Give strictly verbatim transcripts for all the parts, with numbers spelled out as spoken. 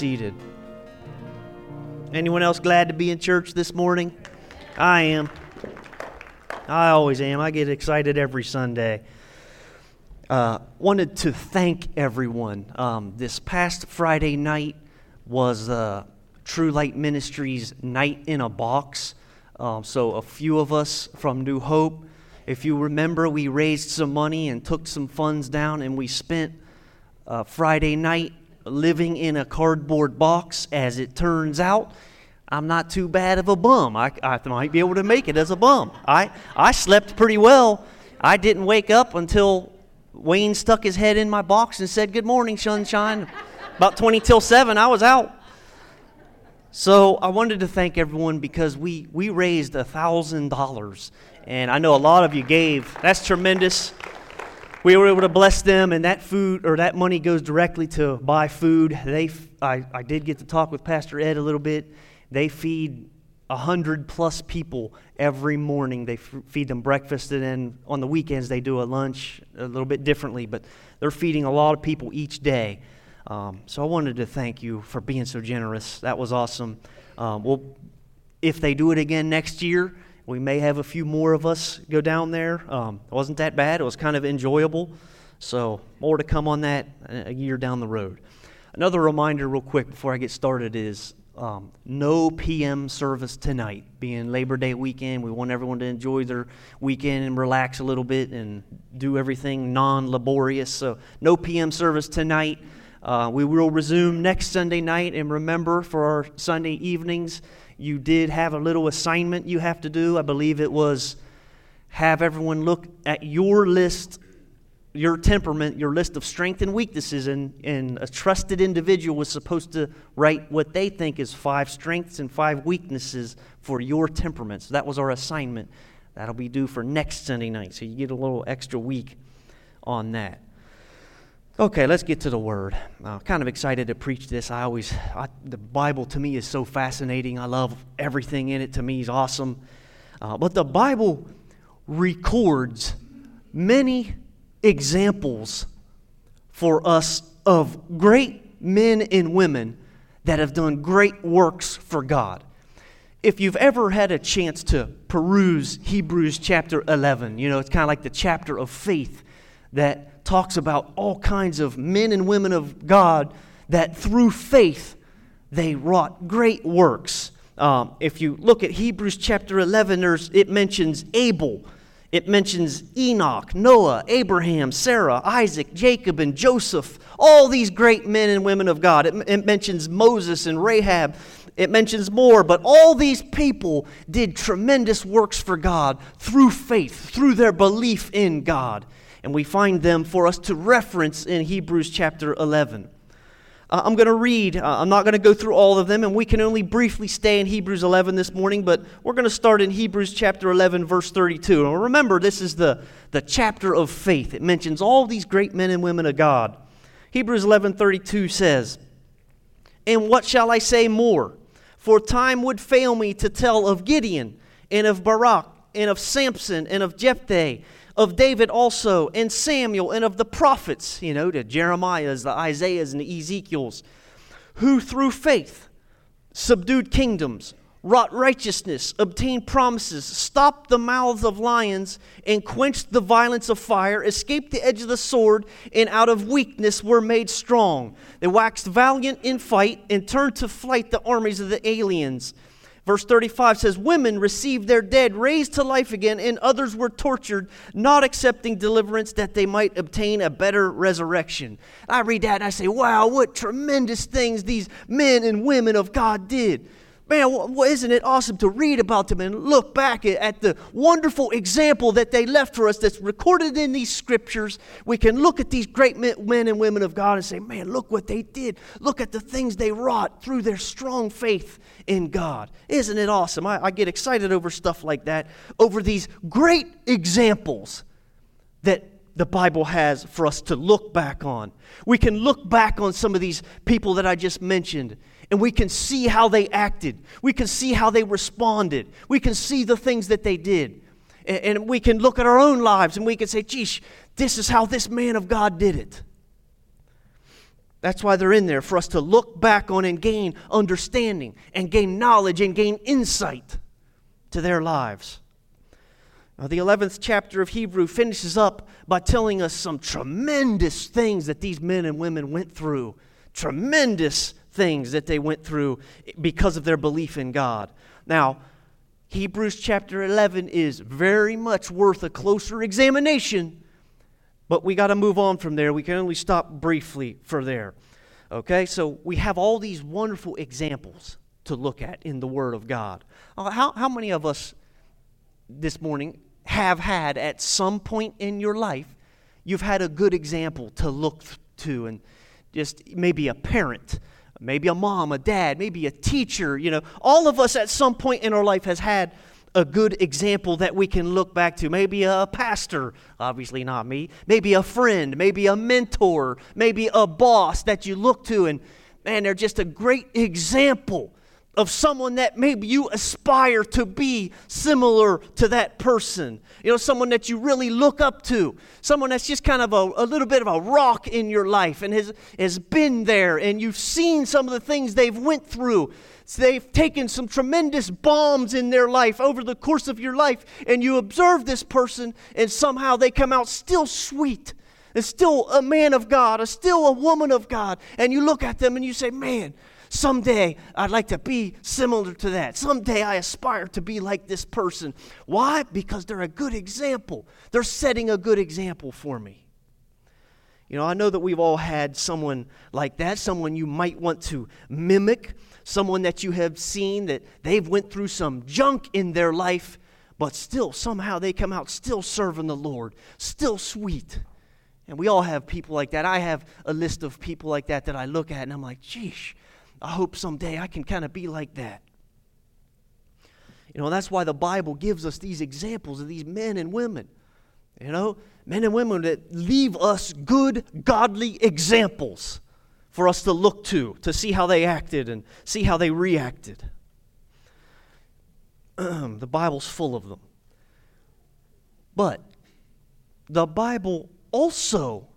Seated. Anyone else glad to be in church this morning? I am. I always am. I get excited every Sunday. Uh, wanted to thank everyone. Um, this past Friday night was uh, True Light Ministries' Night in a Box. Um, so a few of us from New Hope, if you remember, we raised some money and took some funds down, and we spent uh, Friday night living in a cardboard box. As it turns out, I'm not too bad of a bum. I, I might be able to make it as a bum. I, I slept pretty well. I didn't wake up until Wayne stuck his head in my box and said, "Good morning, sunshine." About twenty till seven, I was out. So I wanted to thank everyone because we, we raised one thousand dollars. And I know a lot of you gave. That's tremendous. We were able to bless them, and that food or that money goes directly to buy food. They, I, I did get to talk with Pastor Ed a little bit. They feed a hundred plus people every morning. They f- feed them breakfast, and then on the weekends they do a lunch a little bit differently. But they're feeding a lot of people each day. Um, so I wanted to thank you for being so generous. That was awesome. Um, well, if they do it again next year, we may have a few more of us go down there. Um, it wasn't that bad. It was kind of enjoyable. So more to come on that a year down the road. Another reminder real quick before I get started is um, no P M service tonight. Being Labor Day weekend, we want everyone to enjoy their weekend and relax a little bit and do everything non-laborious. So no P M service tonight. Uh, we will resume next Sunday night. And remember, for our Sunday evenings, you did have a little assignment you have to do. I believe it was have everyone look at your list, your temperament, your list of strengths and weaknesses, and, and a trusted individual was supposed to write what they think is five strengths and five weaknesses for your temperament. So that was our assignment. That'll be due for next Sunday night, so you get a little extra week on that. Okay, let's get to the Word. I'm kind of excited to preach this. I always, I, the Bible to me is so fascinating. I love everything in it. To me, it's awesome. Uh, but the Bible records many examples for us of great men and women that have done great works for God. If you've ever had a chance to peruse Hebrews chapter eleven, you know, it's kind of like the chapter of faith that talks about all kinds of men and women of God that through faith they wrought great works. Um, if you look at Hebrews chapter eleven, there's, it mentions Abel, it mentions Enoch, Noah, Abraham, Sarah, Isaac, Jacob, and Joseph, all these great men and women of God. It, it mentions Moses and Rahab. It mentions more, but all these people did tremendous works for God through faith, through their belief in God. And we find them for us to reference in Hebrews chapter eleven. Uh, I'm going to read. Uh, I'm not going to go through all of them, and we can only briefly stay in Hebrews eleven this morning, but we're going to start in Hebrews chapter eleven, verse thirty-two. And remember, this is the, the chapter of faith. It mentions all these great men and women of God. Hebrews eleven, thirty-two says, "And what shall I say more? For time would fail me to tell of Gideon, and of Barak, and of Samson, and of Jephthah, of David also, and Samuel, and of the prophets," you know, the Jeremiahs, the Isaiahs, and the Ezekiels, "who through faith subdued kingdoms, wrought righteousness, obtained promises, stopped the mouths of lions, and quenched the violence of fire, escaped the edge of the sword, and out of weakness were made strong. They waxed valiant in fight, and turned to flight the armies of the aliens." Verse thirty-five says, "Women received their dead, raised to life again, and others were tortured, not accepting deliverance that they might obtain a better resurrection." I read that and I say, wow, what tremendous things these men and women of God did. Man, well, isn't it awesome to read about them and look back at the wonderful example that they left for us that's recorded in these scriptures? We can look at these great men and women of God and say, man, look what they did. Look at the things they wrought through their strong faith in God. Isn't it awesome? I, I get excited over stuff like that, over these great examples that the Bible has for us to look back on. We can look back on some of these people that I just mentioned, and we can see how they acted. We can see how they responded. We can see the things that they did. And, and we can look at our own lives, and we can say, geez, this is how this man of God did it. That's why they're in there, for us to look back on and gain understanding and gain knowledge and gain insight to their lives. Now, the eleventh chapter of Hebrew finishes up by telling us some tremendous things that these men and women went through. Tremendous things that they went through because of their belief in God. Now, Hebrews chapter eleven is very much worth a closer examination, but we got to move on from there. We can only stop briefly for there. Okay, so we have all these wonderful examples to look at in the Word of God. Uh, how, how many of us this morning have had, at some point in your life, you've had a good example to look to, and just maybe a parent, maybe a mom, a dad, maybe a teacher, you know. All of us at some point in our life has had a good example that we can look back to. Maybe a pastor, obviously not me, maybe a friend, maybe a mentor, maybe a boss that you look to, and man, they're just a great example of someone that maybe you aspire to be similar to that person. You know, someone that you really look up to. Someone that's just kind of a, a little bit of a rock in your life and has, has been there, and you've seen some of the things they've went through. So they've taken some tremendous bombs in their life over the course of your life, and you observe this person, and somehow they come out still sweet and still a man of God, or still a woman of God, and you look at them and you say, man, someday I'd like to be similar to that. Someday I aspire to be like this person. Why? Because they're a good example. They're setting a good example for me. You know, I know that we've all had someone like that, someone you might want to mimic, someone that you have seen that they've went through some junk in their life, but still somehow they come out still serving the Lord, still sweet. And we all have people like that. I have a list of people like that that I look at and I'm like, geesh, I hope someday I can kind of be like that. You know, that's why the Bible gives us these examples of these men and women. You know, men and women that leave us good, godly examples for us to look to, to see how they acted and see how they reacted. The Bible's full of them. But the Bible also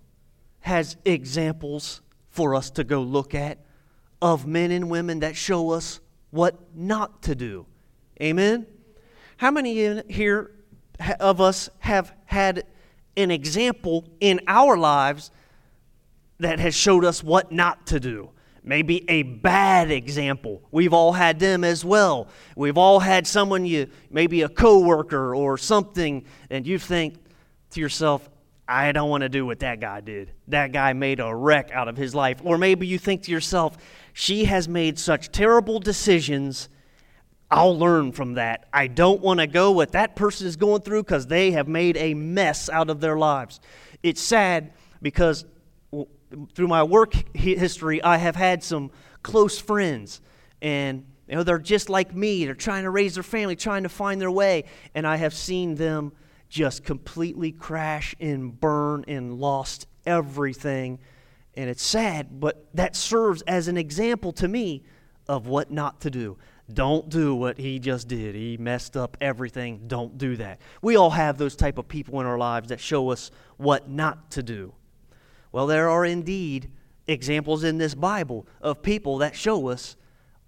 has examples for us to go look at of men and women that show us what not to do. Amen? How many in here of us have had an example in our lives that has showed us what not to do? Maybe a bad example. We've all had them as well. We've all had someone, you maybe a coworker or something, and you think to yourself, I don't want to do what that guy did. That guy made a wreck out of his life. Or maybe you think to yourself, she has made such terrible decisions. I'll learn from that. I don't want to go what that person is going through because they have made a mess out of their lives. It's sad because through my work history, I have had some close friends, and you know, they're just like me. They're trying to raise their family, trying to find their way, and I have seen them just completely crash and burn and lost everything. And it's sad, but that serves as an example to me of what not to do. Don't do what he just did. He messed up everything. Don't do that. We all have those type of people in our lives that show us what not to do. Well, there are indeed examples in this Bible of people that show us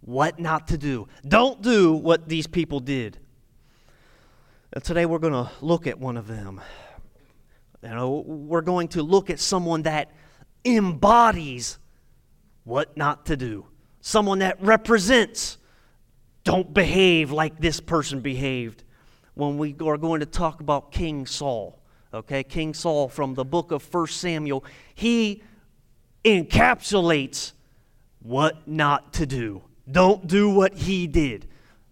what not to do. Don't do what these people did. Today we're going to look at one of them. You know, we're going to look at someone that embodies what not to do. Someone that represents, don't behave like this person behaved. When we are going to talk about King Saul, okay? King Saul from the book of First Samuel, he encapsulates what not to do. Don't do what he did.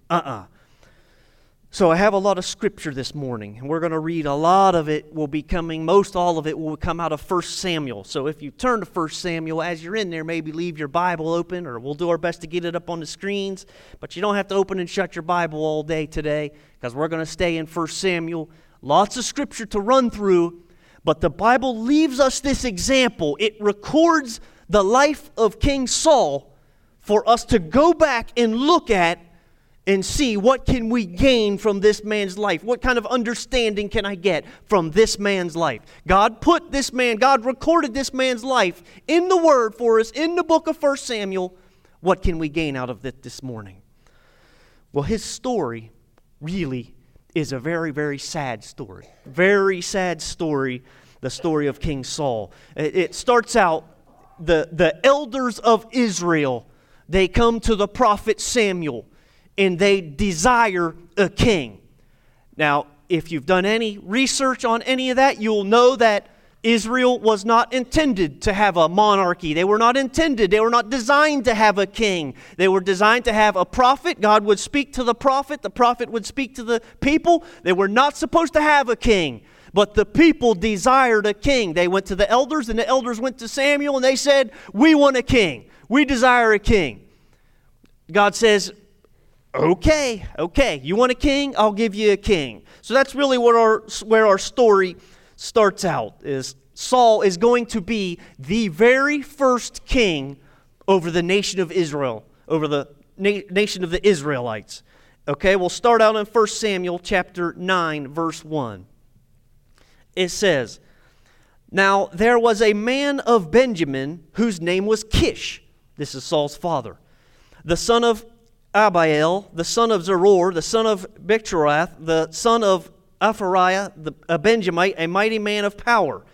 Uh-uh. So I have a lot of scripture this morning, and we're going to read a lot of it will be coming, most all of it will come out of First Samuel. So if you turn to First Samuel, as you're in there, maybe leave your Bible open, or we'll do our best to get it up on the screens, but you don't have to open and shut your Bible all day today, because we're going to stay in First Samuel. Lots of scripture to run through, but the Bible leaves us this example. It records the life of King Saul for us to go back and look at and see what can we gain from this man's life. What kind of understanding can I get from this man's life? God put this man, God recorded this man's life in the Word for us, in the book of First Samuel. What can we gain out of it this morning? Well, his story really is a very, very sad story. Very sad story, the story of King Saul. It starts out, the, the elders of Israel, they come to the prophet Samuel, and they desire a king. Now, if you've done any research on any of that, you'll know that Israel was not intended to have a monarchy. They were not intended. They were not designed to have a king. They were designed to have a prophet. God would speak to the prophet. The prophet would speak to the people. They were not supposed to have a king. But the people desired a king. They went to the elders, and the elders went to Samuel, and they said, "We want a king. We desire a king." God says, Okay, okay, you want a king? I'll give you a king. So that's really what our, where our story starts out, is Saul is going to be the very first king over the nation of Israel, over the na- nation of the Israelites. Okay, we'll start out in First Samuel chapter nine, verse one. It says, "Now there was a man of Benjamin whose name was Kish." This is Saul's father. "The son of Abiel, the son of Zeror, the son of Bechorath, the son of Aphariah, the, a Benjamite, a mighty man of power.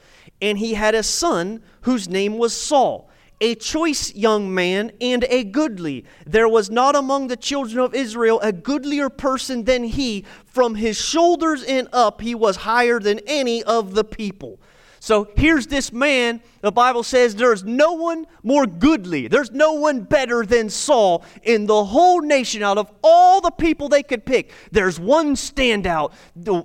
And he had a son whose name was Saul, a choice young man and a goodly. There was not among the children of Israel a goodlier person than he. From his shoulders and up, he was higher than any of the people." So here's this man. The Bible says there's no one more goodly. There's no one better than Saul in the whole nation. Out of all the people they could pick, there's one standout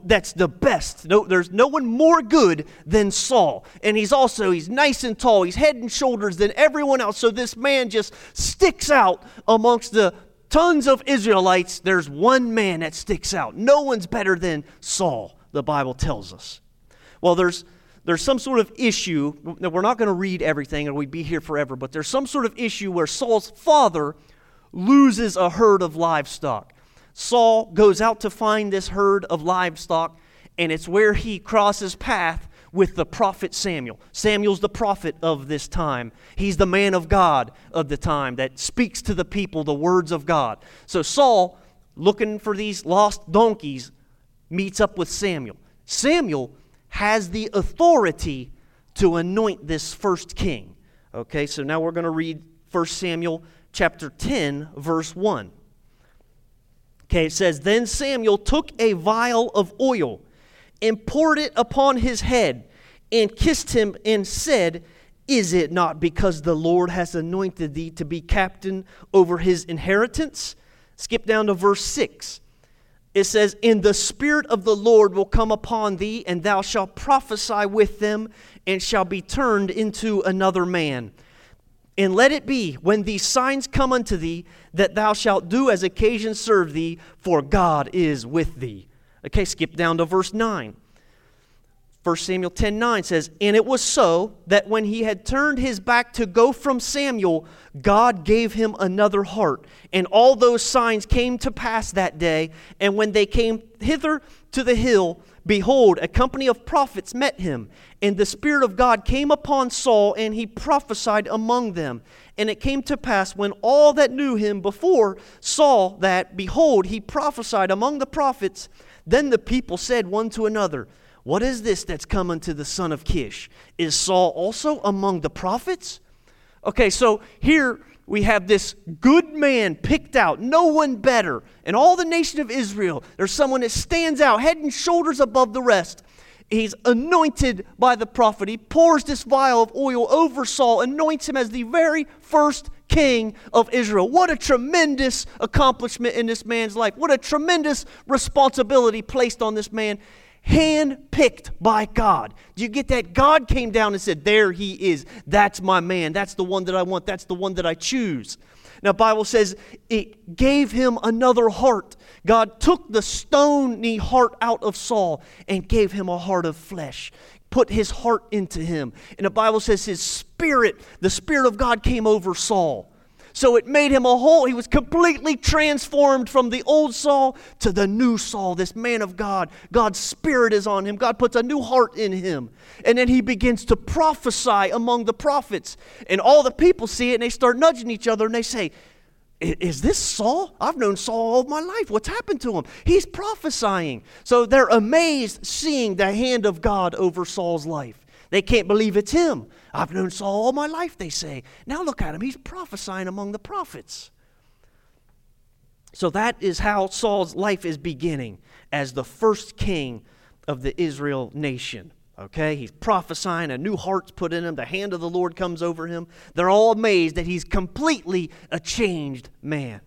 that's the best. No, there's no one more good than Saul. And he's also, he's nice and tall. He's head and shoulders than everyone else. So this man just sticks out amongst the tons of Israelites. There's one man that sticks out. No one's better than Saul, the Bible tells us. Well, there's There's some sort of issue. We're not going to read everything or we'd be here forever, but there's some sort of issue where Saul's father loses a herd of livestock. Saul goes out to find this herd of livestock, and it's where he crosses path with the prophet Samuel. Samuel's the prophet of this time. He's the man of God of the time that speaks to the people the words of God. So Saul, looking for these lost donkeys, meets up with Samuel. Samuel has the authority to anoint this first king. Okay, so now we're going to read First Samuel chapter ten, verse one. Okay, it says, "Then Samuel took a vial of oil and poured it upon his head and kissed him and said, 'Is it not because the Lord has anointed thee to be captain over his inheritance?'" Skip down to verse six. It says, "And the Spirit of the Lord will come upon thee, and thou shalt prophesy with them, and shalt be turned into another man. And let it be, when these signs come unto thee, that thou shalt do as occasion serve thee, for God is with thee." Okay, skip down to verse nine. First Samuel ten nine says, "And it was so, that when he had turned his back to go from Samuel, God gave him another heart. And all those signs came to pass that day. And when they came hither to the hill, behold, a company of prophets met him. And the Spirit of God came upon Saul, and he prophesied among them. And it came to pass, when all that knew him before saw that, behold, he prophesied among the prophets, then the people said one to another, 'What is this that's come unto the son of Kish? Is Saul also among the prophets?'" Okay, so here we have this good man picked out, no one better. In all the nation of Israel, there's someone that stands out, head and shoulders above the rest. He's anointed by the prophet. He pours this vial of oil over Saul, anoints him as the very first king of Israel. What a tremendous accomplishment in this man's life. What a tremendous responsibility placed on this man. Handpicked by God. Do you get that? God came down and said, "There he is. That's my man. That's the one that I want. That's the one that I choose." Now, Bible says it gave him another heart. God took the stony heart out of Saul and gave him a heart of flesh. Put his heart into him. And the Bible says his spirit, the Spirit of God came over Saul. So it made him a whole. He was completely transformed from the old Saul to the new Saul, this man of God. God's Spirit is on him. God puts a new heart in him. And then he begins to prophesy among the prophets. And all the people see it, and they start nudging each other, and they say, is this Saul? I've known Saul all of my life. What's happened to him? He's prophesying. So they're amazed seeing the hand of God over Saul's life. They can't believe it's him. I've known Saul all my life, they say. Now look at him. He's prophesying among the prophets. So that is how Saul's life is beginning as the first king of the Israel nation. Okay, he's prophesying, a new heart's put in him, the hand of the Lord comes over him. They're all amazed that he's completely a changed man.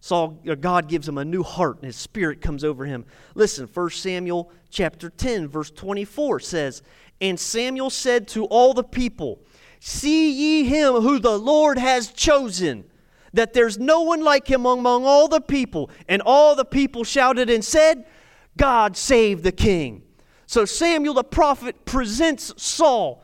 Saul, God gives him a new heart, and his spirit comes over him. Listen, First Samuel chapter ten, verse twenty-four says, and Samuel said to all the people, see ye him who the Lord has chosen, that there's no one like him among all the people. And all the people shouted and said, God save the king. So Samuel the prophet presents Saul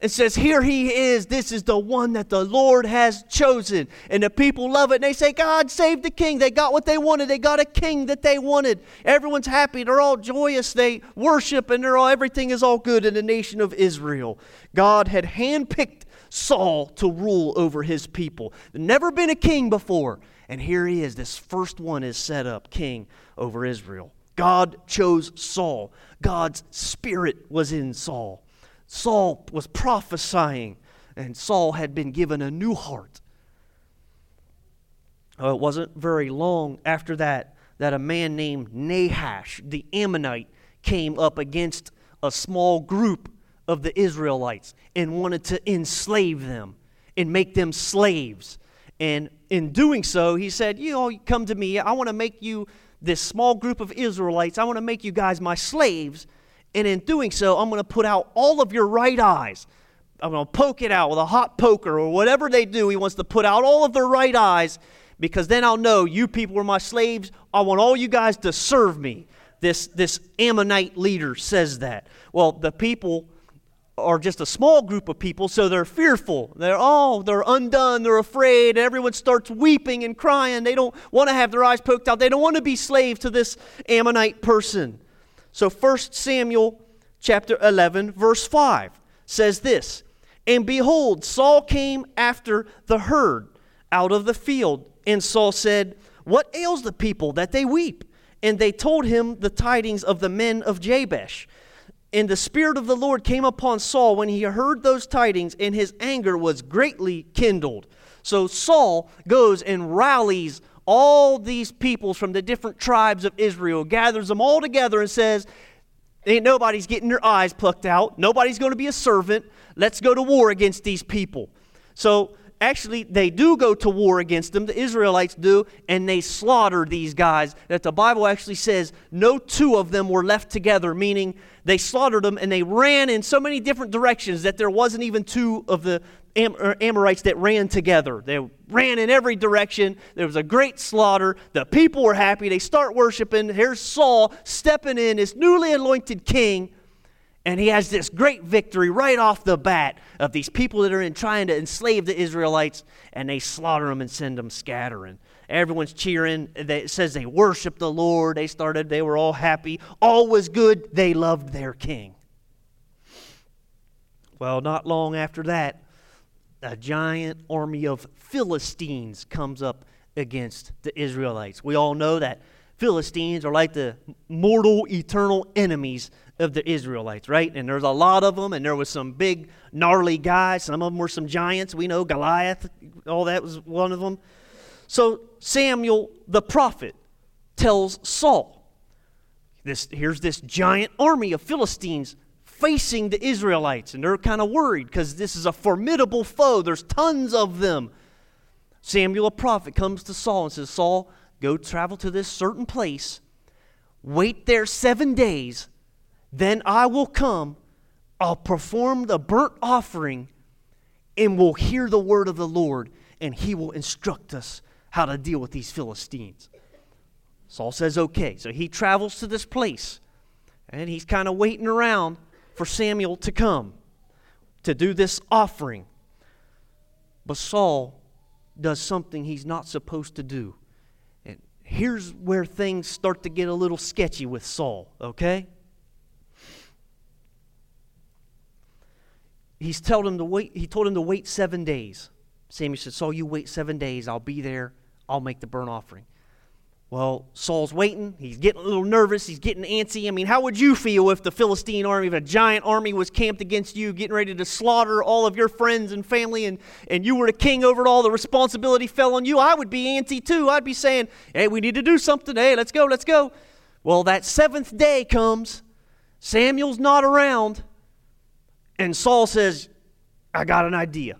and says, here he is. This is the one that the Lord has chosen. And the people love it. And they say, God save the king. They got what they wanted. They got a king that they wanted. Everyone's happy. They're all joyous. They worship, and they're all, everything is all good in the nation of Israel. God had handpicked Saul to rule over his people. Never been a king before. And here he is. This first one is set up king over Israel. God chose Saul. God's Spirit was in Saul. Saul was prophesying, and Saul had been given a new heart. Oh, it wasn't very long after that that a man named Nahash, the Ammonite, came up against a small group of the Israelites and wanted to enslave them and make them slaves. And in doing so, he said, you all come to me. I want to make you this small group of Israelites, I want to make you guys my slaves, and in doing so, I'm going to put out all of your right eyes. I'm going to poke it out with a hot poker or whatever they do. He wants to put out all of their right eyes, because then I'll know you people were my slaves. I want all you guys to serve me. This, this Ammonite leader says that. Well, the people are just a small group of people, so they're fearful. They're all, oh, they're undone, they're afraid. Everyone starts weeping and crying. They don't want to have their eyes poked out. They don't want to be slaves to this Ammonite person. So First Samuel chapter eleven, verse five says this, and behold, Saul came after the herd out of the field, and Saul said, what ails the people that they weep? And they told him the tidings of the men of Jabesh. And the Spirit of the Lord came upon Saul when he heard those tidings, and his anger was greatly kindled. So Saul goes and rallies all these peoples from the different tribes of Israel, gathers them all together and says, ain't nobody's getting their eyes plucked out. Nobody's going to be a servant. Let's go to war against these people. So actually, they do go to war against them. The Israelites do, and they slaughter these guys. That the Bible actually says no two of them were left together, meaning they slaughtered them, and they ran in so many different directions that there wasn't even two of the Am- Amorites that ran together. They ran in every direction. There was a great slaughter. The people were happy. They start worshiping. Here's Saul stepping in, this newly anointed king. And he has this great victory right off the bat of these people that are in trying to enslave the Israelites, and they slaughter them and send them scattering. Everyone's cheering. It says they worship the Lord. They started, they were all happy. All was good. They loved their king. Well, not long after that, a giant army of Philistines comes up against the Israelites. We all know that Philistines are like the mortal, eternal enemies of the Israelites, right? And there's a lot of them, and there was some big, gnarly guys. Some of them were some giants. We know Goliath, all that was one of them. So Samuel the prophet tells Saul, this, here's this giant army of Philistines facing the Israelites, and they're kind of worried because this is a formidable foe. There's tons of them. Samuel the prophet comes to Saul and says, Saul, go travel to this certain place, wait there seven days, then I will come, I'll perform the burnt offering, and we'll hear the word of the Lord, and he will instruct us how to deal with these Philistines. Saul says, okay. So he travels to this place, and he's kind of waiting around for Samuel to come to do this offering. But Saul does something he's not supposed to do. And here's where things start to get a little sketchy with Saul, okay? He's told him to wait, he told him to wait seven days. Samuel said, Saul, you wait seven days. I'll be there. I'll make the burnt offering. Well, Saul's waiting. He's getting a little nervous. He's getting antsy. I mean, how would you feel if the Philistine army, if a giant army was camped against you, getting ready to slaughter all of your friends and family, and, and you were the king over it all, the responsibility fell on you? I would be antsy too. I'd be saying, hey, we need to do something. Hey, let's go, let's go. Well, that seventh day comes. Samuel's not around. And Saul says, I got an idea.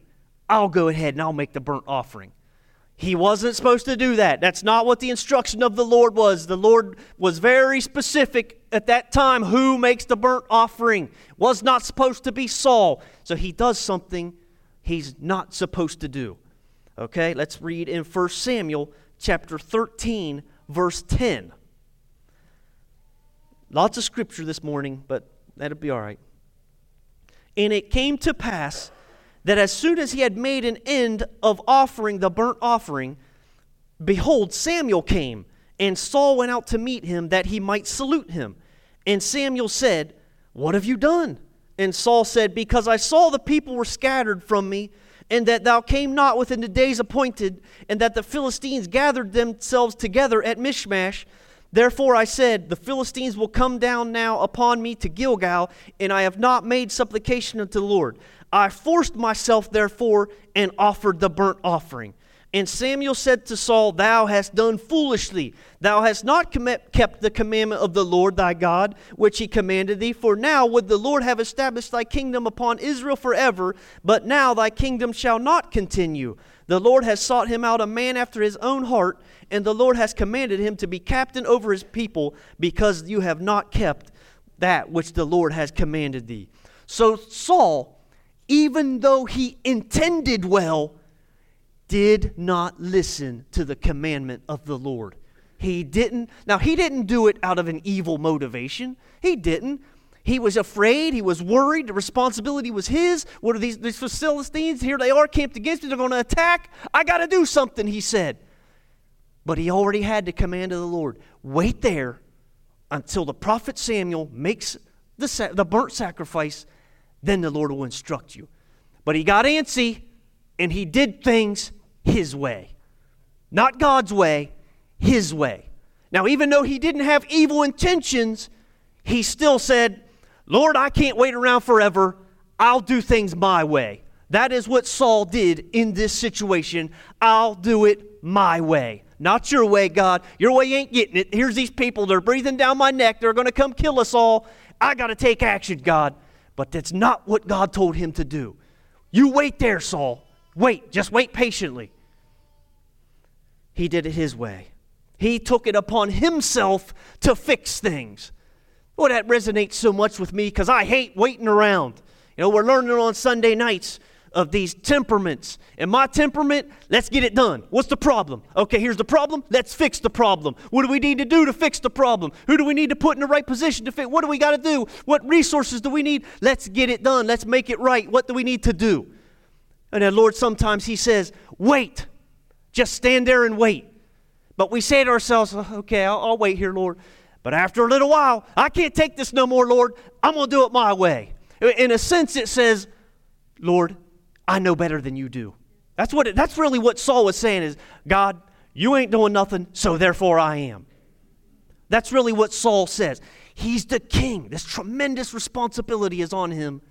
I'll go ahead and I'll make the burnt offering. He wasn't supposed to do that. That's not what the instruction of the Lord was. The Lord was very specific at that time who makes the burnt offering. Was not supposed to be Saul. So he does something he's not supposed to do. Okay, let's read in First Samuel chapter thirteen, verse ten. Lots of scripture this morning, but that'll be all right. And it came to pass that as soon as he had made an end of offering the burnt offering, behold, Samuel came, and Saul went out to meet him, that he might salute him. And Samuel said, What have you done? And Saul said, Because I saw the people were scattered from me, and that thou came not within the days appointed, and that the Philistines gathered themselves together at Mishmash. Therefore I said, The Philistines will come down now upon me to Gilgal, and I have not made supplication unto the Lord. I forced myself, therefore, and offered the burnt offering. And Samuel said to Saul, Thou hast done foolishly. Thou hast not kept the commandment of the Lord thy God, which he commanded thee. For now would the Lord have established thy kingdom upon Israel forever, but now thy kingdom shall not continue. The Lord has sought him out a man after his own heart, and the Lord has commanded him to be captain over his people, because you have not kept that which the Lord has commanded thee. So Saul, even though he intended well, did not listen to the commandment of the Lord. He didn't. Now, he didn't do it out of an evil motivation. He didn't. He was afraid. He was worried. The responsibility was his. What are these, these Philistines? Here they are camped against me. They're going to attack. I got to do something, he said. But he already had the command of the Lord. Wait there until the prophet Samuel makes the, sa- the burnt sacrifice. Then the Lord will instruct you. But he got antsy, and he did things his way. Not God's way, his way. Now, even though he didn't have evil intentions, he still said, Lord, I can't wait around forever. I'll do things my way. That is what Saul did in this situation. I'll do it my way. Not your way, God. Your way ain't getting it. Here's these people. They're breathing down my neck. They're going to come kill us all. I got to take action, God. But that's not what God told him to do. You wait there, Saul. Wait. Just wait patiently. He did it his way. He took it upon himself to fix things. Well, that resonates so much with me because I hate waiting around. You know, we're learning on Sunday nights of these temperaments. And my temperament, let's get it done. What's the problem? Okay, here's the problem. Let's fix the problem. What do we need to do to fix the problem? Who do we need to put in the right position to fix? What do we got to do? What resources do we need? Let's get it done. Let's make it right. What do we need to do? And the Lord sometimes He says, wait. Just stand there and wait. But we say to ourselves, okay, I'll, I'll wait here, Lord. But after a little while, I can't take this no more, Lord. I'm going to do it my way. In a sense, it says, Lord, I know better than you do. That's what. It, that's really what Saul was saying is, God, you ain't doing nothing, so therefore I am. That's really what Saul says. He's the king. This tremendous responsibility is on him.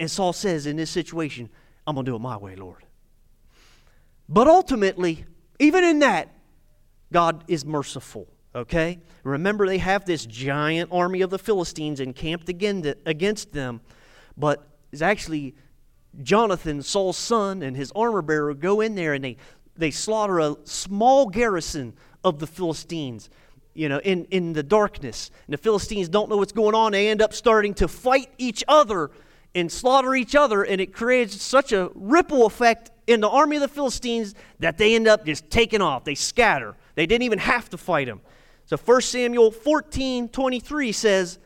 And Saul says in this situation, I'm going to do it my way, Lord. But ultimately, even in that, God is merciful, okay? Remember, they have this giant army of the Philistines encamped against them, but it's actually Jonathan, Saul's son, and his armor bearer go in there and they, they slaughter a small garrison of the Philistines, you know, in, in the darkness. And the Philistines don't know what's going on. They end up starting to fight each other and slaughter each other, and it creates such a ripple effect in the army of the Philistines that they end up just taking off. They scatter. They didn't even have to fight them. So First Samuel fourteen twenty-three says,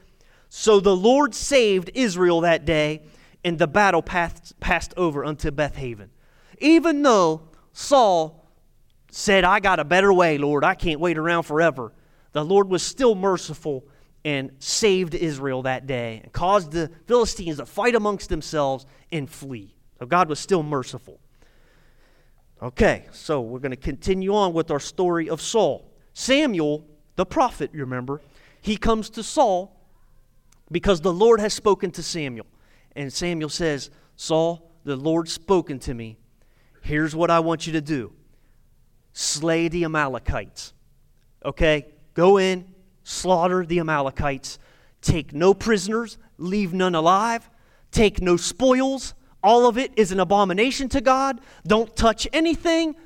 So the Lord saved Israel that day, and the battle passed, passed over unto Bethaven. Even though Saul said, I got a better way, Lord. I can't wait around forever. The Lord was still merciful and saved Israel that day and caused the Philistines to fight amongst themselves and flee. So God was still merciful. Okay, so we're going to continue on with our story of Saul. Samuel, the prophet, you remember, he comes to Saul because the Lord has spoken to Samuel. And Samuel says, Saul, the Lord's spoken to me. Here's what I want you to do. Slay the Amalekites. Okay, go in, slaughter the Amalekites. Take no prisoners, leave none alive. Take no spoils. All of it is an abomination to God. Don't touch anything.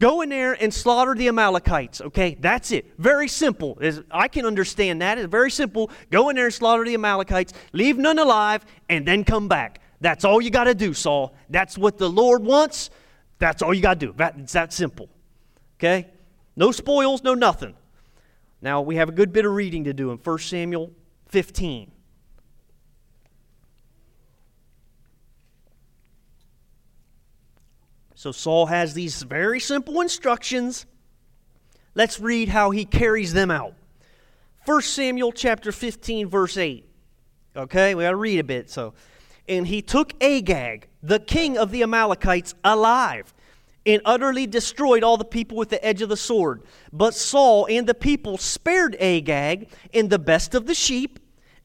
Go in there and slaughter the Amalekites, okay? That's it. Very simple. I can understand that. It's very simple. Go in there and slaughter the Amalekites, leave none alive, and then come back. That's all you got to do, Saul. That's what the Lord wants. That's all you got to do. That, it's that simple, okay? No spoils, no nothing. Now, we have a good bit of reading to do in First Samuel fifteen. So Saul has these very simple instructions. Let's read how he carries them out. First Samuel chapter fifteen, verse eight. Okay, we got to read a bit. So, and he took Agag, the king of the Amalekites, alive, and utterly destroyed all the people with the edge of the sword. But Saul and the people spared Agag and the best of the sheep,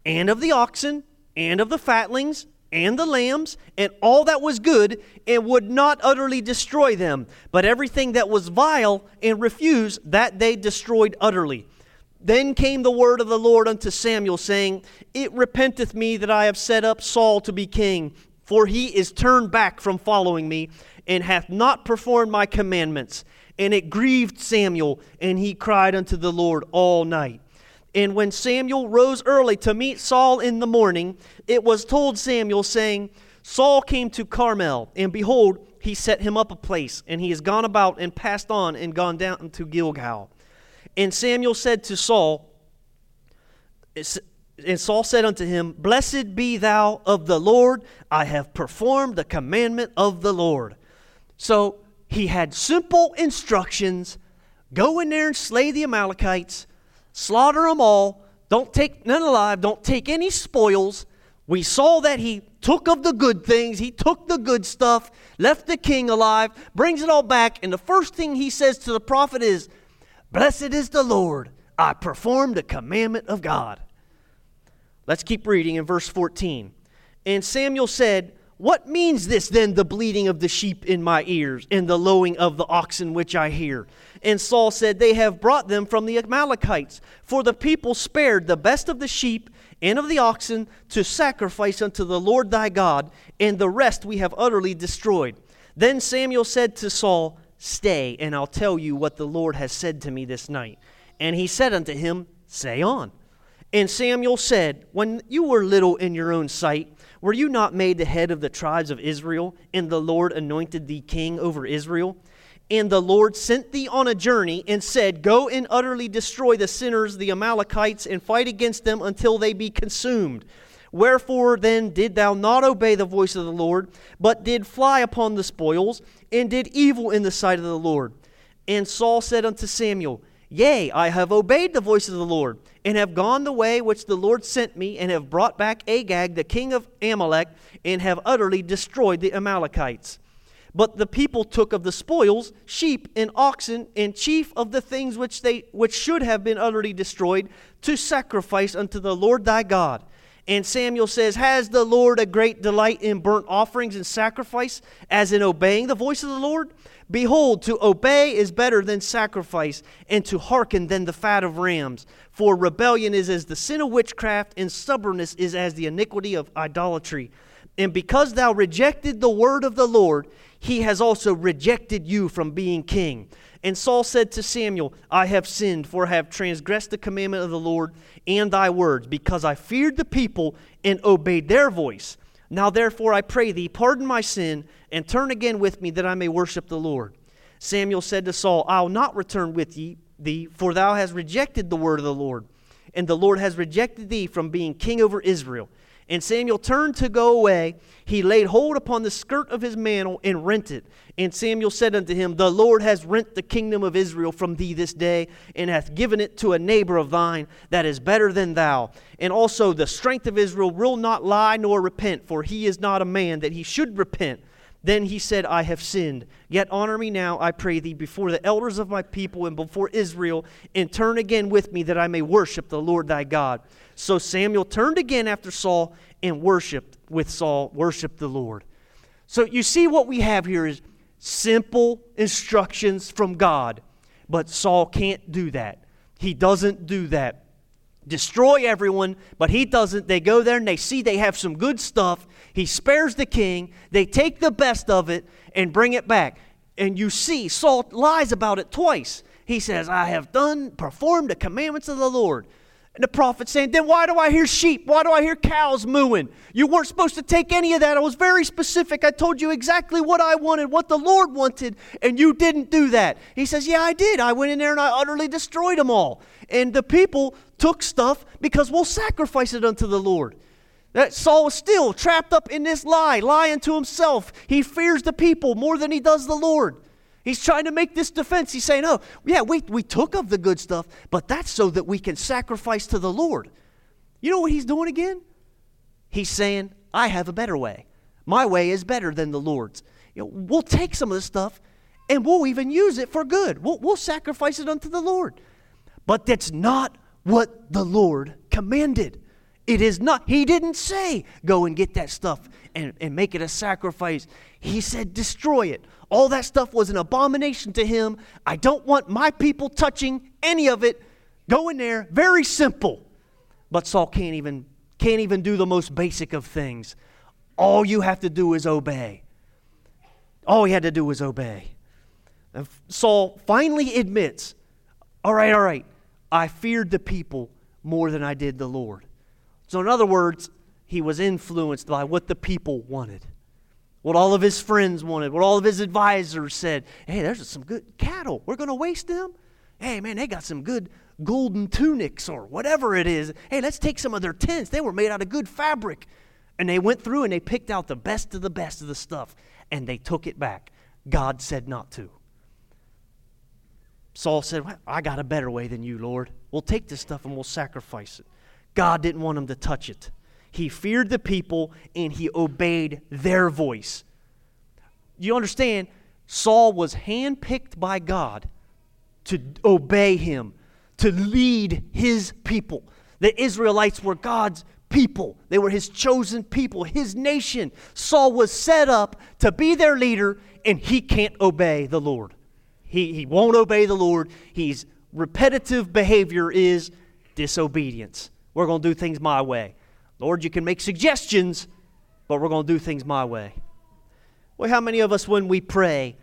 and of the oxen, and of the fatlings, and the lambs, and all that was good, and would not utterly destroy them. But everything that was vile and refuse, that they destroyed utterly. Then came the word of the Lord unto Samuel, saying, It repenteth me that I have set up Saul to be king, for he is turned back from following me, and hath not performed my commandments. And it grieved Samuel, and he cried unto the Lord all night. And when Samuel rose early to meet Saul in the morning, it was told Samuel, saying, Saul came to Carmel, and behold, he set him up a place, and he has gone about and passed on and gone down unto Gilgal. And Samuel said to Saul, and Saul said unto him, Blessed be thou of the Lord, I have performed the commandment of the Lord. So he had simple instructions, go in there and slay the Amalekites, slaughter them all, don't take none alive, don't take any spoils. We saw that he took of the good things, he took the good stuff, left the king alive, brings it all back, and the first thing he says to the prophet is, Blessed is the Lord, I performed the commandment of God. Let's keep reading in verse fourteen. And Samuel said, What means this then, the bleating of the sheep in my ears, and the lowing of the oxen which I hear? And Saul said, They have brought them from the Amalekites, for the people spared the best of the sheep and of the oxen to sacrifice unto the Lord thy God, and the rest we have utterly destroyed. Then Samuel said to Saul, Stay, and I'll tell you what the Lord has said to me this night. And he said unto him, Say on. And Samuel said, When you were little in your own sight, were you not made the head of the tribes of Israel, and the Lord anointed thee king over Israel? And the Lord sent thee on a journey, and said, Go and utterly destroy the sinners, the Amalekites, and fight against them until they be consumed. Wherefore then did thou not obey the voice of the Lord, but did fly upon the spoils, and did evil in the sight of the Lord? And Saul said unto Samuel, Yea, I have obeyed the voice of the Lord, and have gone the way which the Lord sent me, and have brought back Agag, the king of Amalek, and have utterly destroyed the Amalekites. But the people took of the spoils sheep and oxen, and chief of the things which they which should have been utterly destroyed, to sacrifice unto the Lord thy God. And Samuel says, Has the Lord a great delight in burnt offerings and sacrifice, as in obeying the voice of the Lord? Behold, to obey is better than sacrifice, and to hearken than the fat of rams. For rebellion is as the sin of witchcraft, and stubbornness is as the iniquity of idolatry. And because thou rejected the word of the Lord, he has also rejected you from being king. And Saul said to Samuel, I have sinned, for I have transgressed the commandment of the Lord and thy words, because I feared the people and obeyed their voice. Now therefore I pray thee, pardon my sin, and turn again with me, that I may worship the Lord. Samuel said to Saul, I will not return with thee, for thou hast rejected the word of the Lord, and the Lord has rejected thee from being king over Israel. And Samuel turned to go away. He laid hold upon the skirt of his mantle and rent it. And Samuel said unto him, The Lord has rent the kingdom of Israel from thee this day, and hath given it to a neighbor of thine that is better than thou. And also the strength of Israel will not lie nor repent, for he is not a man that he should repent. Then he said, I have sinned. Yet honor me now, I pray thee, before the elders of my people and before Israel, and turn again with me that I may worship the Lord thy God. So Samuel turned again after Saul and worshiped with Saul, worshiped the Lord. So you see what we have here is simple instructions from God. But Saul can't do that. He doesn't do that. Destroy everyone, but he doesn't. They go there and they see they have some good stuff. He spares the king. They take the best of it and bring it back. And you see, Saul lies about it twice. He says, I have done, performed the commandments of the Lord. And the prophet saying, then why do I hear sheep? Why do I hear cows mooing? You weren't supposed to take any of that. I was very specific. I told you exactly what I wanted, what the Lord wanted, and you didn't do that. He says, yeah, I did. I went in there and I utterly destroyed them all. And the people took stuff because we'll sacrifice it unto the Lord. That Saul is still trapped up in this lie, lying to himself. He fears the people more than he does the Lord. He's trying to make this defense. He's saying, oh, yeah, we, we took of the good stuff, but that's so that we can sacrifice to the Lord. You know what he's doing again? He's saying, I have a better way. My way is better than the Lord's. You know, we'll take some of this stuff, and we'll even use it for good. We'll, we'll sacrifice it unto the Lord. But that's not what the Lord commanded. It is not. He didn't say, go and get that stuff and, and make it a sacrifice. He said, destroy it. All that stuff was an abomination to him. I don't want my people touching any of it. Go in there. Very simple. But Saul can't even, can't even do the most basic of things. All you have to do is obey. All he had to do was obey. And Saul finally admits, all right, all right, I feared the people more than I did the Lord. So in other words, he was influenced by what the people wanted, what all of his friends wanted, what all of his advisors said. Hey, there's some good cattle. We're going to waste them. Hey, man, they got some good golden tunics or whatever it is. Hey, let's take some of their tents. They were made out of good fabric. And they went through and they picked out the best of the best of the stuff, and they took it back. God said not to. Saul said, well, I got a better way than you, Lord. We'll take this stuff and we'll sacrifice it. God didn't want him to touch it. He feared the people, and he obeyed their voice. You understand, Saul was handpicked by God to obey him, to lead his people. The Israelites were God's people. They were his chosen people, his nation. Saul was set up to be their leader, and he can't obey the Lord. He, he won't obey the Lord. His repetitive behavior is disobedience. We're going to do things my way. Lord, you can make suggestions, but we're going to do things my way. Well, how many of us, when we pray,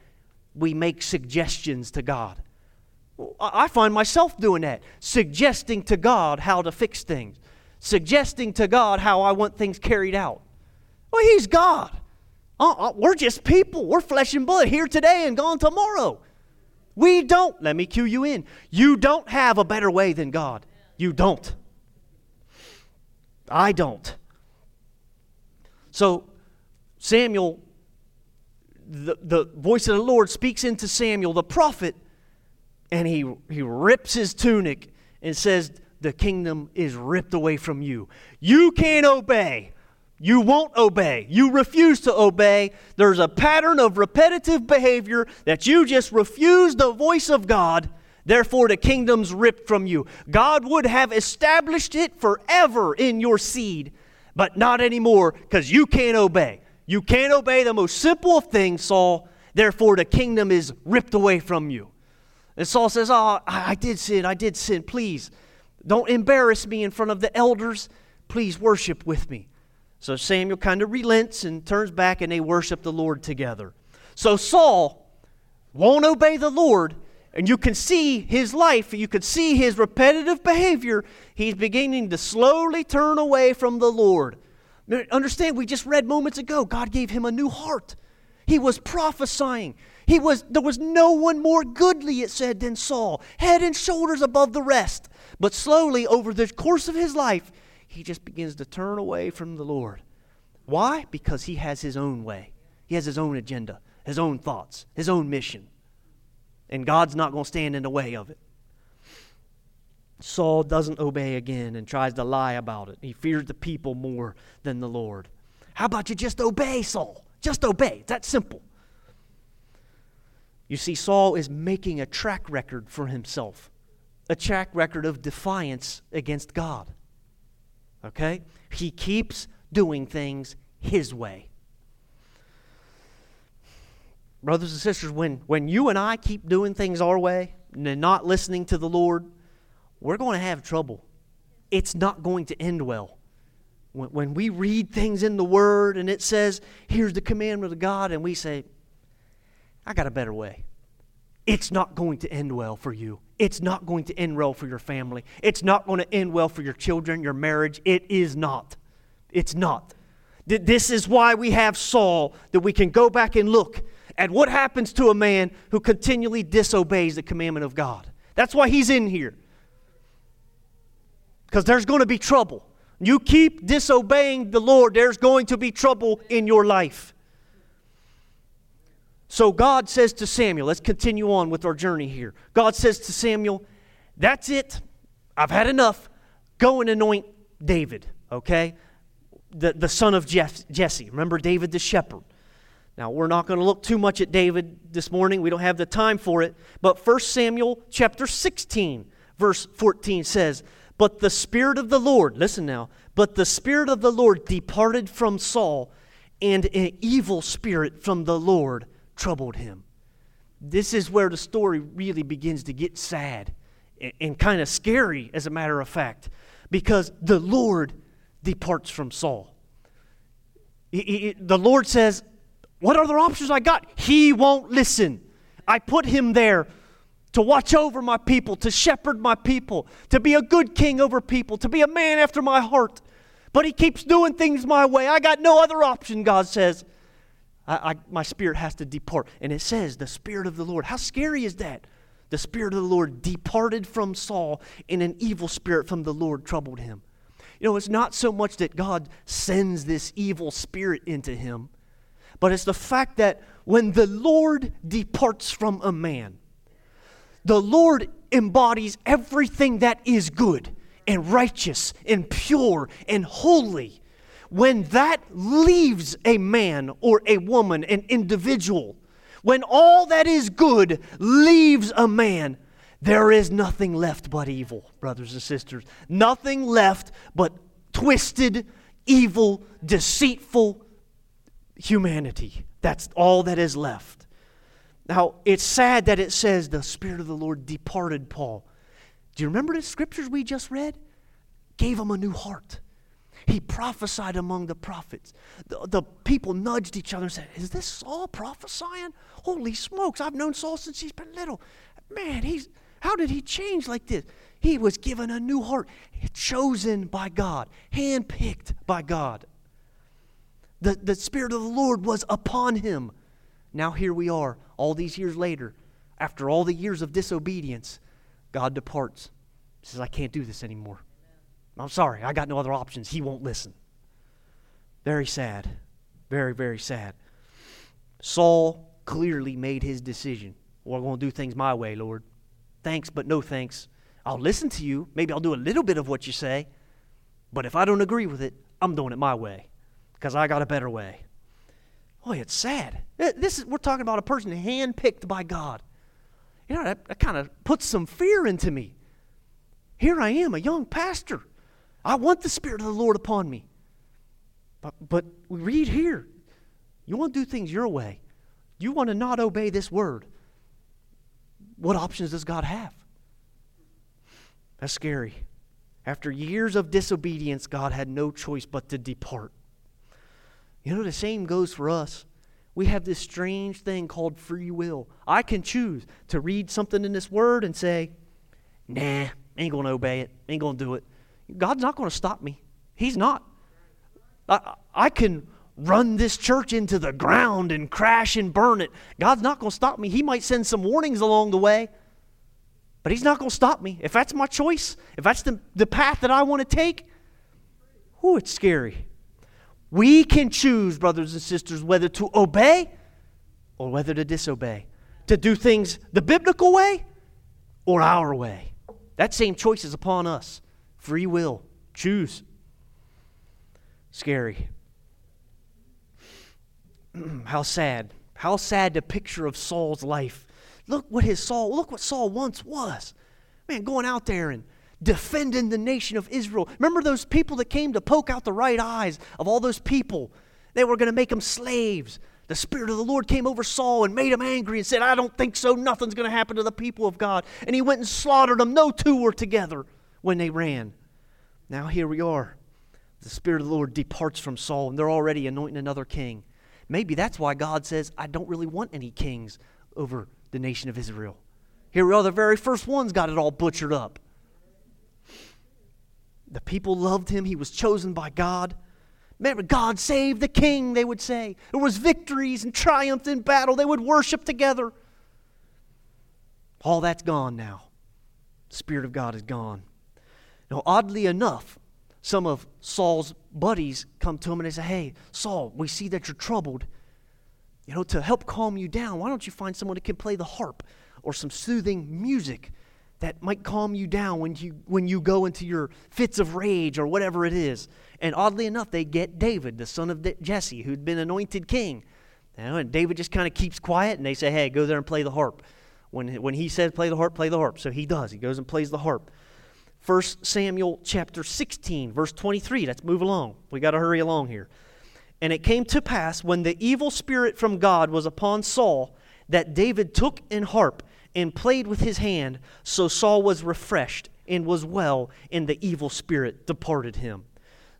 we make suggestions to God? Well, I find myself doing that, suggesting to God how to fix things, suggesting to God how I want things carried out. Well, He's God. Uh-uh, we're just people. We're flesh and blood, here today and gone tomorrow. We don't, let me cue you in, you don't have a better way than God. You don't. I don't. So Samuel, the, the voice of the Lord speaks into Samuel, the prophet, and he, he rips his tunic and says, the kingdom is ripped away from you. You can't obey. You won't obey. You refuse to obey. There's a pattern of repetitive behavior that you just refuse the voice of God. Therefore, the kingdom's ripped from you. God would have established it forever in your seed, but not anymore because you can't obey. You can't obey the most simple of things, Saul. Therefore, the kingdom is ripped away from you. And Saul says, oh, I did sin. I did sin. Please don't embarrass me in front of the elders. Please worship with me. So Samuel kind of relents and turns back, and they worship the Lord together. So Saul won't obey the Lord. And you can see his life, you can see his repetitive behavior. He's beginning to slowly turn away from the Lord. Understand, we just read moments ago, God gave him a new heart. He was prophesying. He was there was no one more goodly, it said, than Saul, head and shoulders above the rest. But slowly, over the course of his life, he just begins to turn away from the Lord. Why? Because he has his own way. He has his own agenda, his own thoughts, his own mission. And God's not going to stand in the way of it. Saul doesn't obey again and tries to lie about it. He fears the people more than the Lord. How about you just obey, Saul? Just obey. It's that simple. You see, Saul is making a track record for himself, a track record of defiance against God. Okay? He keeps doing things his way. Brothers and sisters, when, when you and I keep doing things our way and not listening to the Lord, we're going to have trouble. It's not going to end well. When, when we read things in the Word and it says, here's the commandment of God, and we say, I got a better way. It's not going to end well for you. It's not going to end well for your family. It's not going to end well for your children, your marriage. It is not. It's not. This is why we have Saul, that we can go back and look at what happens to a man who continually disobeys the commandment of God. That's why he's in here. Because there's going to be trouble. You keep disobeying the Lord, there's going to be trouble in your life. So God says to Samuel, let's continue on with our journey here. God says to Samuel, that's it. I've had enough. Go and anoint David, okay? The, the son of Jeph- Jesse. Remember David the shepherd. Now, we're not going to look too much at David this morning. We don't have the time for it. But First Samuel chapter sixteen, verse fourteen says, But the Spirit of the Lord, listen now, but the Spirit of the Lord departed from Saul, and an evil spirit from the Lord troubled him. This is where the story really begins to get sad and, and kind of scary, as a matter of fact, because the Lord departs from Saul. He, he, the Lord says, what other options I got? He won't listen. I put him there to watch over my people, to shepherd my people, to be a good king over people, to be a man after my heart. But he keeps doing things my way. I got no other option, God says. I, I, my spirit has to depart. And it says, the Spirit of the Lord. How scary is that? The Spirit of the Lord departed from Saul, and an evil spirit from the Lord troubled him. You know, it's not so much that God sends this evil spirit into him, but it's the fact that when the Lord departs from a man, the Lord embodies everything that is good and righteous and pure and holy. When that leaves a man or a woman, an individual, when all that is good leaves a man, there is nothing left but evil, brothers and sisters. Nothing left but twisted, evil, deceitful humanity. That's all that is left. Now, it's sad that it says the Spirit of the Lord departed Paul. Do you remember the scriptures we just read? Gave him a new heart. He prophesied among the prophets. The, the people nudged each other and said, is this Saul prophesying? Holy smokes, I've known Saul since he's been little. Man, he's how did he change like this? He was given a new heart, chosen by God, handpicked by God. The, the Spirit of the Lord was upon him. Now here we are, all these years later, after all the years of disobedience, God departs. He says, I can't do this anymore. I'm sorry, I got no other options. He won't listen. Very sad. Very, very sad. Saul clearly made his decision. Well, I'm going to do things my way, Lord. Thanks, but no thanks. I'll listen to you. Maybe I'll do a little bit of what you say. But if I don't agree with it, I'm doing it my way because I got a better way. Boy, it's sad. This is, we're talking about a person handpicked by God. You know, that, that kind of puts some fear into me. Here I am, a young pastor. I want the Spirit of the Lord upon me. But, but we read here, you want to do things your way. You want to not obey this word. What options does God have? That's scary. After years of disobedience, God had no choice but to depart. You know, the same goes for us. We have this strange thing called free will. I can choose to read something in this word and say, nah, ain't going to obey it. Ain't going to do it. God's not going to stop me. He's not. I, I can run this church into the ground and crash and burn it. God's not going to stop me. He might send some warnings along the way, but He's not going to stop me. If that's my choice, if that's the, the path that I want to take, Ooh, it's scary. We can choose, brothers and sisters, whether to obey or whether to disobey. To do things the biblical way or our way. That same choice is upon us. Free will. Choose. Scary. How sad. How sad the picture of Saul's life. Look what his Saul, look what Saul once was. Man, going out there and defending the nation of Israel. Remember those people that came to poke out the right eyes of all those people? They were going to make them slaves. The Spirit of the Lord came over Saul and made him angry and said, I don't think so. Nothing's going to happen to the people of God. And he went and slaughtered them. No two were together when they ran. Now here we are. The Spirit of the Lord departs from Saul, and they're already anointing another king. Maybe that's why God says, I don't really want any kings over the nation of Israel. Here we are, the very first ones got it all butchered up. The people loved him. He was chosen by God. Remember, God saved the king, they would say. There was victories and triumph in battle. They would worship together. All that's gone now. The Spirit of God is gone. Now, oddly enough, some of Saul's buddies come to him and they say, hey, Saul, we see that you're troubled. You know, to help calm you down, why don't you find someone that can play the harp or some soothing music that might calm you down when you when you go into your fits of rage or whatever it is. And oddly enough, they get David, the son of Jesse, who'd been anointed king. You know, and David just kind of keeps quiet, and they say, hey, go there and play the harp. When, when he says play the harp, play the harp. So he does. He goes and plays the harp. First Samuel chapter sixteen, verse twenty-three. Let's move along. We got to hurry along here. And it came to pass, when the evil spirit from God was upon Saul, that David took an harp and played with his hand. So Saul was refreshed and was well, and the evil spirit departed him.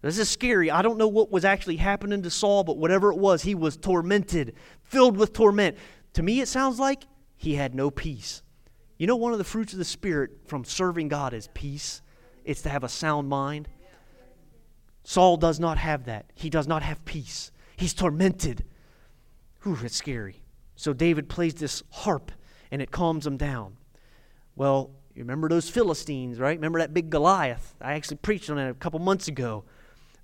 This is scary. I don't know what was actually happening to Saul, but whatever it was, he was tormented, filled with torment. To me, it sounds like he had no peace. You know, one of the fruits of the Spirit from serving God is peace. It's to have a sound mind. Saul does not have that. He does not have peace. He's tormented. Whew, it's scary. So David plays this harp, and it calms him down. Well, you remember those Philistines, right? Remember that big Goliath? I actually preached on that a couple months ago.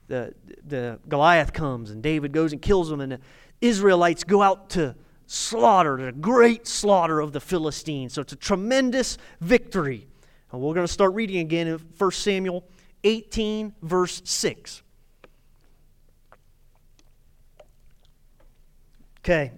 The, the Goliath comes, and David goes and kills him, and the Israelites go out to slaughter, a great slaughter of the Philistines. So it's a tremendous victory. And we're going to start reading again in First Samuel eighteen, verse six. Okay.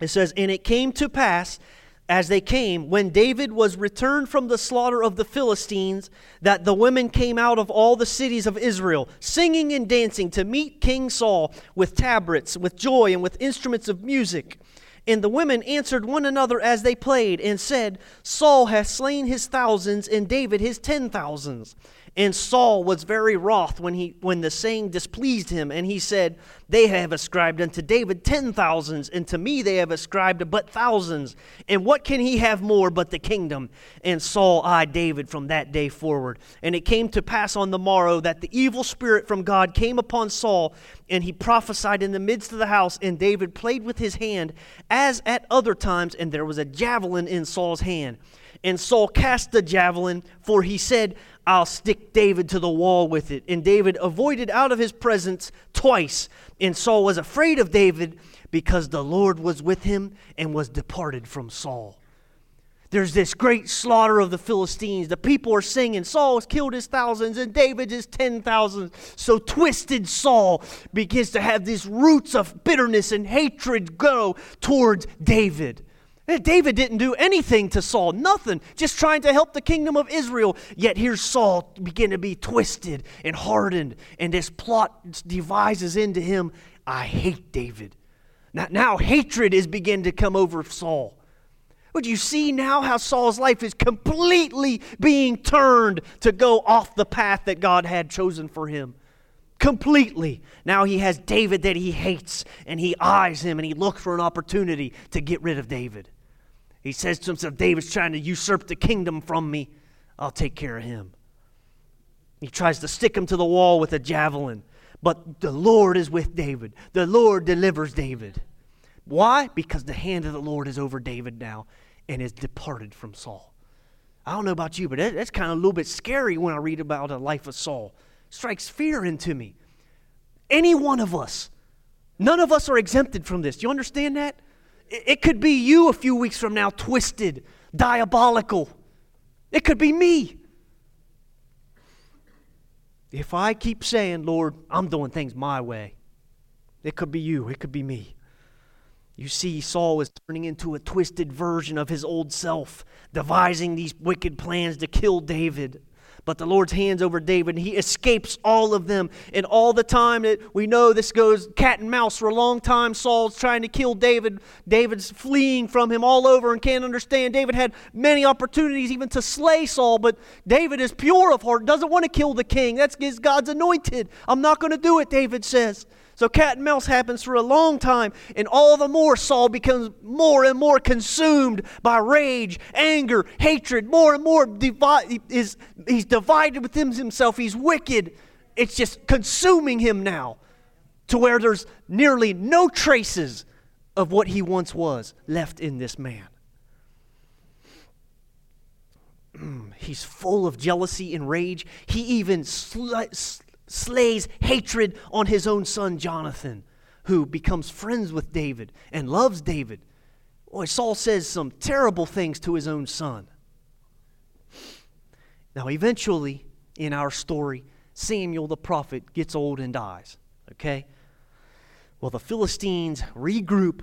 It says, and it came to pass, as they came, when David was returned from the slaughter of the Philistines, that the women came out of all the cities of Israel, singing and dancing to meet King Saul, with tabrets, with joy, and with instruments of music. And the women answered one another as they played, and said, Saul hath slain his thousands, and David his ten thousands. And Saul was very wroth when he when the saying displeased him, and he said, They have ascribed unto David ten thousands, and to me they have ascribed but thousands. And what can he have more but the kingdom? And Saul eyed David from that day forward. And it came to pass on the morrow that the evil spirit from God came upon Saul, and he prophesied in the midst of the house, and David played with his hand as at other times, and there was a javelin in Saul's hand. And Saul cast the javelin, for he said, I'll stick David to the wall with it. And David avoided out of his presence twice. And Saul was afraid of David, because the Lord was with him and was departed from Saul. There's this great slaughter of the Philistines. The people are singing, Saul has killed his thousands and David his ten thousands. So twisted Saul begins to have these roots of bitterness and hatred go towards David. David didn't do anything to Saul, nothing, just trying to help the kingdom of Israel. Yet here's Saul begin to be twisted and hardened, and this plot devises into him, I hate David. Now, now hatred is beginning to come over Saul. Would you see now how Saul's life is completely being turned to go off the path that God had chosen for him? Completely. Now he has David that he hates, and he eyes him, and he looks for an opportunity to get rid of David. He says to himself, David's trying to usurp the kingdom from me. I'll take care of him. He tries to stick him to the wall with a javelin, but the Lord is with David. The Lord delivers David. Why? Because the hand of the Lord is over David now and is departed from Saul. I don't know about you, but that's kind of a little bit scary when I read about the life of Saul. Strikes fear into me. Any one of us. None of us are exempted from this. Do you understand that? It could be you a few weeks from now, twisted, diabolical. It could be me. If I keep saying, Lord, I'm doing things my way, it could be you, it could be me. You see, Saul is turning into a twisted version of his old self, devising these wicked plans to kill David. But the Lord's hands over David, and he escapes all of them. And all the time that we know this goes cat and mouse for a long time, Saul's trying to kill David. David's fleeing from him all over and can't understand. David had many opportunities even to slay Saul, but David is pure of heart, doesn't want to kill the king. That's God's anointed. I'm not going to do it, David says. So cat and mouse happens for a long time, and all the more Saul becomes more and more consumed by rage, anger, hatred. More and more divi- is, he's divided within himself. He's wicked. It's just consuming him now to where there's nearly no traces of what he once was left in this man. He's full of jealousy and rage. He even sl- sl- slays hatred on his own son Jonathan, who becomes friends with David and loves David. Boy, Saul says some terrible things to his own son. Now, eventually, in our story, Samuel the prophet gets old and dies, okay? Well, the Philistines regroup,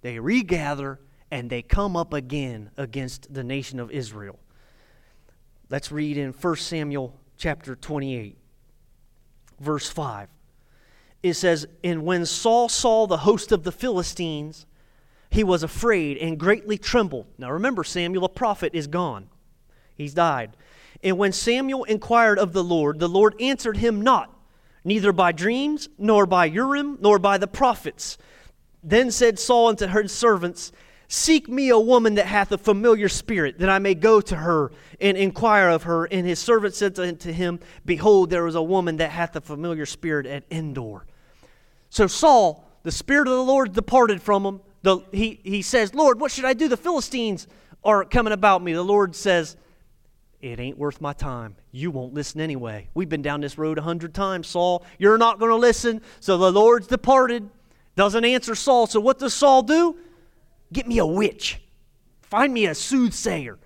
they regather, and they come up again against the nation of Israel. Let's read in First Samuel chapter twenty-eight. Verse five, it says, "And when Saul saw the host of the Philistines, he was afraid and greatly trembled." Now remember, Samuel, the prophet, is gone. He's died. "And when Samuel inquired of the Lord, the Lord answered him not, neither by dreams, nor by Urim, nor by the prophets. Then said Saul unto her servants, Seek me a woman that hath a familiar spirit, that I may go to her and inquire of her. And his servant said unto him, Behold, there is a woman that hath a familiar spirit at Endor." So Saul, the Spirit of the Lord departed from him. The, he, he says, Lord, what should I do? The Philistines are coming about me. The Lord says, it ain't worth my time. You won't listen anyway. We've been down this road a hundred times, Saul. You're not going to listen. So the Lord's departed. Doesn't answer Saul. So what does Saul do? Get me a witch. Find me a soothsayer.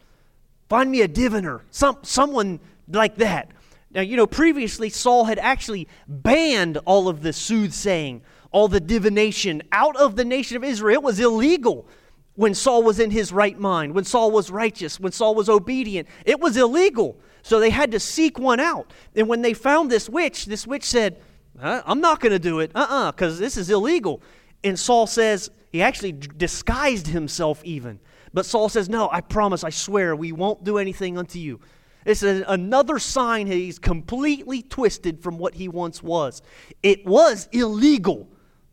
Find me a diviner. Some, someone like that. Now, you know, previously Saul had actually banned all of the soothsaying, all the divination out of the nation of Israel. It was illegal when Saul was in his right mind, when Saul was righteous, when Saul was obedient. It was illegal. So they had to seek one out. And when they found this witch, this witch said, uh, I'm not going to do it, uh-uh, because this is illegal. And Saul says, he actually disguised himself even. But Saul says, no, I promise, I swear, we won't do anything unto you. It's another sign that he's completely twisted from what he once was. It was illegal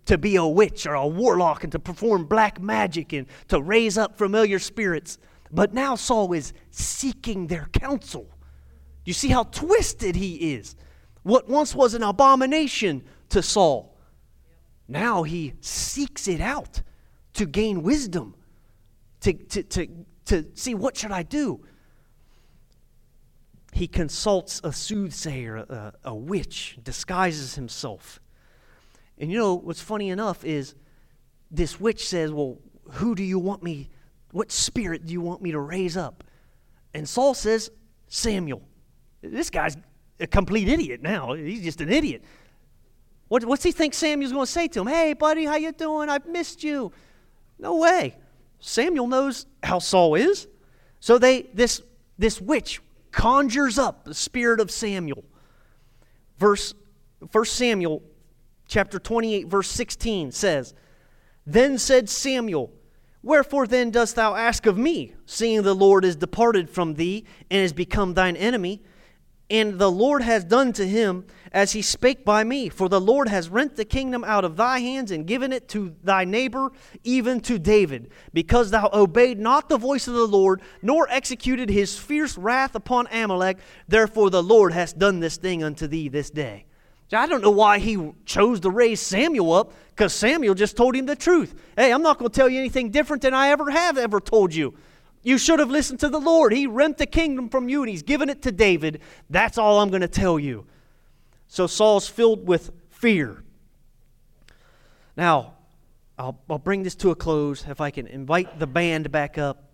to be a witch or a warlock and to perform black magic and to raise up familiar spirits. But now Saul is seeking their counsel. You see how twisted he is. What once was an abomination to Saul, now he seeks it out to gain wisdom, to, to, to, to see what should I do. He consults a soothsayer, a, a witch, disguises himself. And you know, what's funny enough is this witch says, well, who do you want me, what spirit do you want me to raise up? And Saul says, Samuel. This guy's a complete idiot now. He's just an idiot. What, what's he think Samuel's going to say to him? Hey, buddy, how you doing? I've missed you. No way. Samuel knows how Saul is. So they this this witch conjures up the spirit of Samuel. Verse First Samuel chapter twenty-eight, verse sixteen says, "Then said Samuel, Wherefore then dost thou ask of me, seeing the Lord is departed from thee and is become thine enemy? And the Lord has done to him as he spake by me. For the Lord has rent the kingdom out of thy hands and given it to thy neighbor, even to David. Because thou obeyed not the voice of the Lord, nor executed his fierce wrath upon Amalek. Therefore the Lord has done this thing unto thee this day." So I don't know why he chose to raise Samuel up, because Samuel just told him the truth. Hey, I'm not going to tell you anything different than I ever have ever told you. You should have listened to the Lord. He rent the kingdom from you and he's given it to David. That's all I'm going to tell you. So Saul's filled with fear. Now, I'll, I'll bring this to a close. If I can invite the band back up.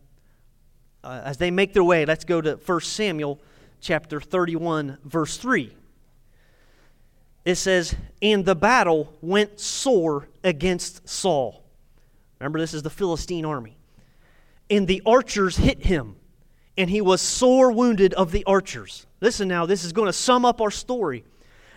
Uh, as they make their way, let's go to First Samuel chapter thirty-one, verse three. It says, "And the battle went sore against Saul." Remember, this is the Philistine army. "And the archers hit him, and he was sore wounded of the archers." Listen now, this is going to sum up our story.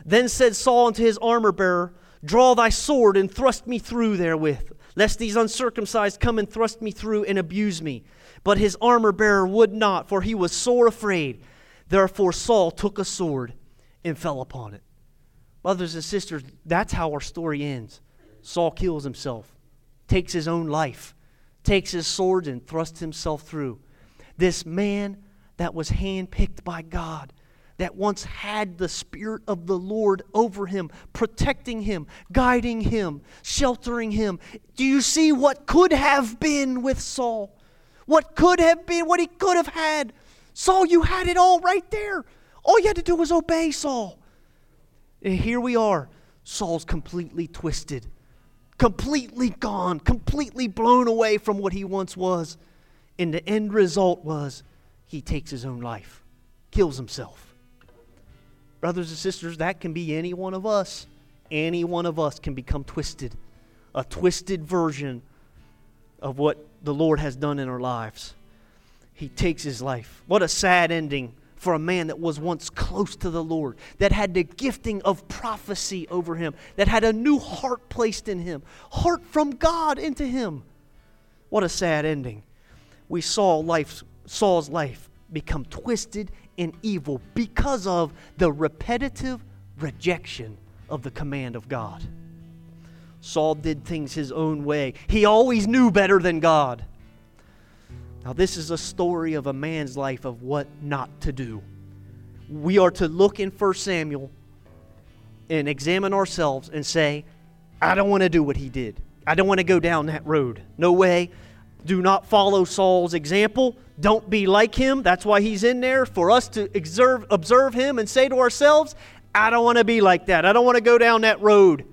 "Then said Saul unto his armor-bearer, Draw thy sword and thrust me through therewith, lest these uncircumcised come and thrust me through and abuse me. But his armor-bearer would not, for he was sore afraid. Therefore Saul took a sword and fell upon it." Brothers and sisters, that's how our story ends. Saul kills himself, takes his own life, takes his sword and thrusts himself through. This man that was handpicked by God, that once had the Spirit of the Lord over him, protecting him, guiding him, sheltering him. Do you see what could have been with Saul? What could have been, what he could have had? Saul, you had it all right there. All you had to do was obey Saul. And here we are. Saul's completely twisted, completely gone, completely blown away from what he once was. And the end result was he takes his own life, kills himself. Brothers and sisters, that can be any one of us. Any one of us can become twisted. A twisted version of what the Lord has done in our lives. He takes his life. What a sad ending for a man that was once close to the Lord, that had the gifting of prophecy over him, that had a new heart placed in him, heart from God into him. What a sad ending. We saw life, Saul's life become twisted and evil because of the repetitive rejection of the command of God. Saul did things his own way. He always knew better than God. Now, this is a story of a man's life of what not to do. We are to look in First Samuel and examine ourselves and say, I don't want to do what he did. I don't want to go down that road. No way. Do not follow Saul's example. Don't be like him. That's why he's in there, for us to observe, observe him and say to ourselves, I don't want to be like that. I don't want to go down that road.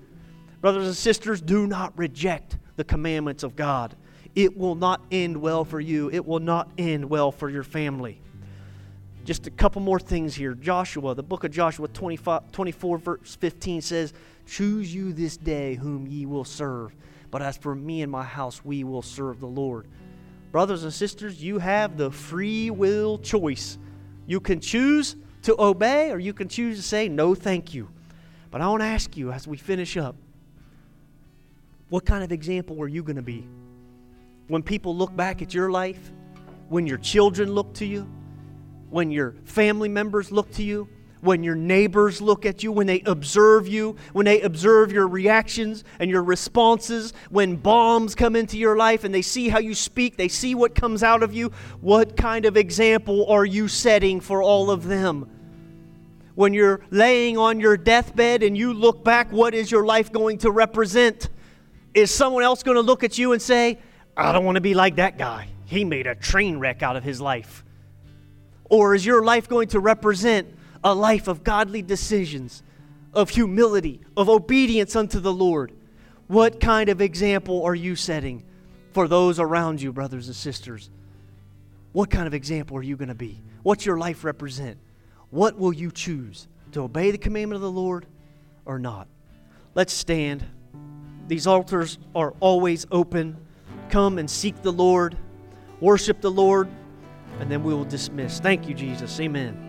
Brothers and sisters, do not reject the commandments of God. It will not end well for you. It will not end well for your family. Just a couple more things here. Joshua, the book of Joshua twenty-five, twenty-four, verse fifteen says, Choose you this day whom ye will serve. But as for me and my house, we will serve the Lord. Brothers and sisters, you have the free will choice. You can choose to obey, or you can choose to say, no, thank you. But I want to ask you as we finish up, what kind of example are you going to be? When people look back at your life, when your children look to you, when your family members look to you, when your neighbors look at you, when they observe you, when they observe your reactions and your responses, when bombs come into your life and they see how you speak, they see what comes out of you, what kind of example are you setting for all of them? When you're laying on your deathbed and you look back, what is your life going to represent? Is someone else going to look at you and say, I don't want to be like that guy. He made a train wreck out of his life. Or is your life going to represent a life of godly decisions, of humility, of obedience unto the Lord? What kind of example are you setting for those around you, brothers and sisters? What kind of example are you going to be? What's your life represent? What will you choose? To obey the commandment of the Lord or not? Let's stand. These altars are always open. Come and seek the Lord, worship the Lord, and then we will dismiss. Thank you, Jesus. Amen.